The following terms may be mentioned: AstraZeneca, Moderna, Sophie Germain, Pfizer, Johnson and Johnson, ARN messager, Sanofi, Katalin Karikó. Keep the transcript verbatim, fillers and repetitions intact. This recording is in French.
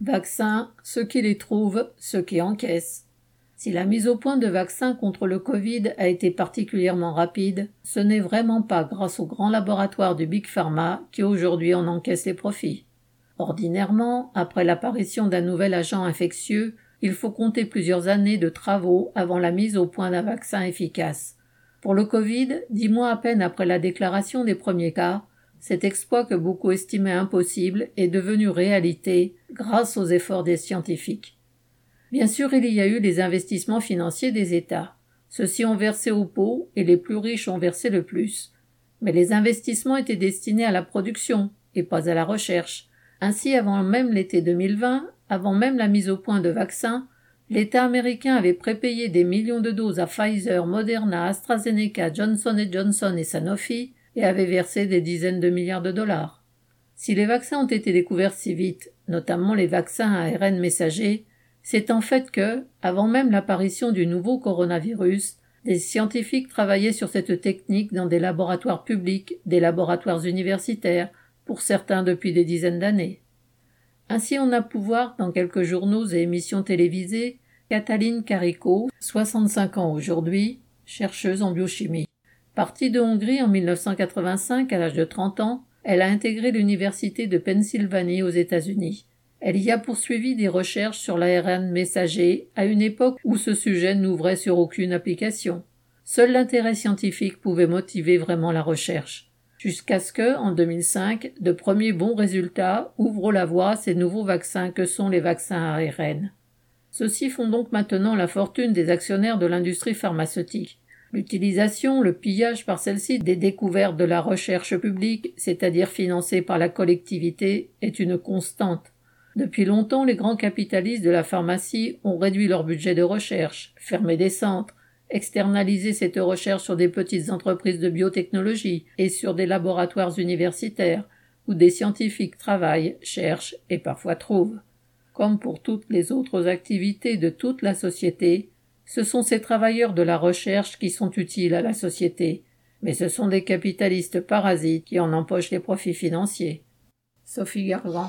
Vaccins, ceux qui les trouvent, ceux qui encaissent. Si la mise au point de vaccins contre le Covid a été particulièrement rapide, ce n'est vraiment pas grâce aux grands laboratoires du Big Pharma qui aujourd'hui en encaissent les profits. Ordinairement, après l'apparition d'un nouvel agent infectieux, il faut compter plusieurs années de travaux avant la mise au point d'un vaccin efficace. Pour le Covid, dix mois à peine après la déclaration des premiers cas, cet exploit que beaucoup estimaient impossible est devenu réalité grâce aux efforts des scientifiques. Bien sûr, il y a eu les investissements financiers des États. Ceux-ci ont versé au pot et les plus riches ont versé le plus. Mais les investissements étaient destinés à la production et pas à la recherche. Ainsi, avant même l'été deux mille vingt, avant même la mise au point de vaccins, l'État américain avait prépayé des millions de doses à Pfizer, Moderna, AstraZeneca, Johnson and Johnson et Sanofi et avait versé des dizaines de milliards de dollars. Si les vaccins ont été découverts si vite, notamment les vaccins à A R N messager, c'est en fait que, avant même l'apparition du nouveau coronavirus, des scientifiques travaillaient sur cette technique dans des laboratoires publics, des laboratoires universitaires, pour certains depuis des dizaines d'années. Ainsi, on a pu voir dans quelques journaux et émissions télévisées Katalin Karikó, soixante-cinq ans aujourd'hui, chercheuse en biochimie. Partie de Hongrie en mille neuf cent quatre-vingt-cinq à l'âge de trente ans, elle a intégré l'université de Pennsylvanie aux États-Unis. Elle y a poursuivi des recherches sur l'A R N messager à une époque où ce sujet n'ouvrait sur aucune application. Seul l'intérêt scientifique pouvait motiver vraiment la recherche. Jusqu'à ce que, en deux mille cinq, de premiers bons résultats ouvrent la voie à ces nouveaux vaccins que sont les vaccins à A R N. Ceux-ci font donc maintenant la fortune des actionnaires de l'industrie pharmaceutique. L'utilisation, le pillage par celle-ci des découvertes de la recherche publique, c'est-à-dire financée par la collectivité, est une constante. Depuis longtemps, les grands capitalistes de la pharmacie ont réduit leur budget de recherche, fermé des centres, externalisé cette recherche sur des petites entreprises de biotechnologie et sur des laboratoires universitaires où des scientifiques travaillent, cherchent et parfois trouvent. Comme pour toutes les autres activités de toute la société, ce sont ces travailleurs de la recherche qui sont utiles à la société, mais ce sont des capitalistes parasites qui en empochent les profits financiers. Sophie Germain.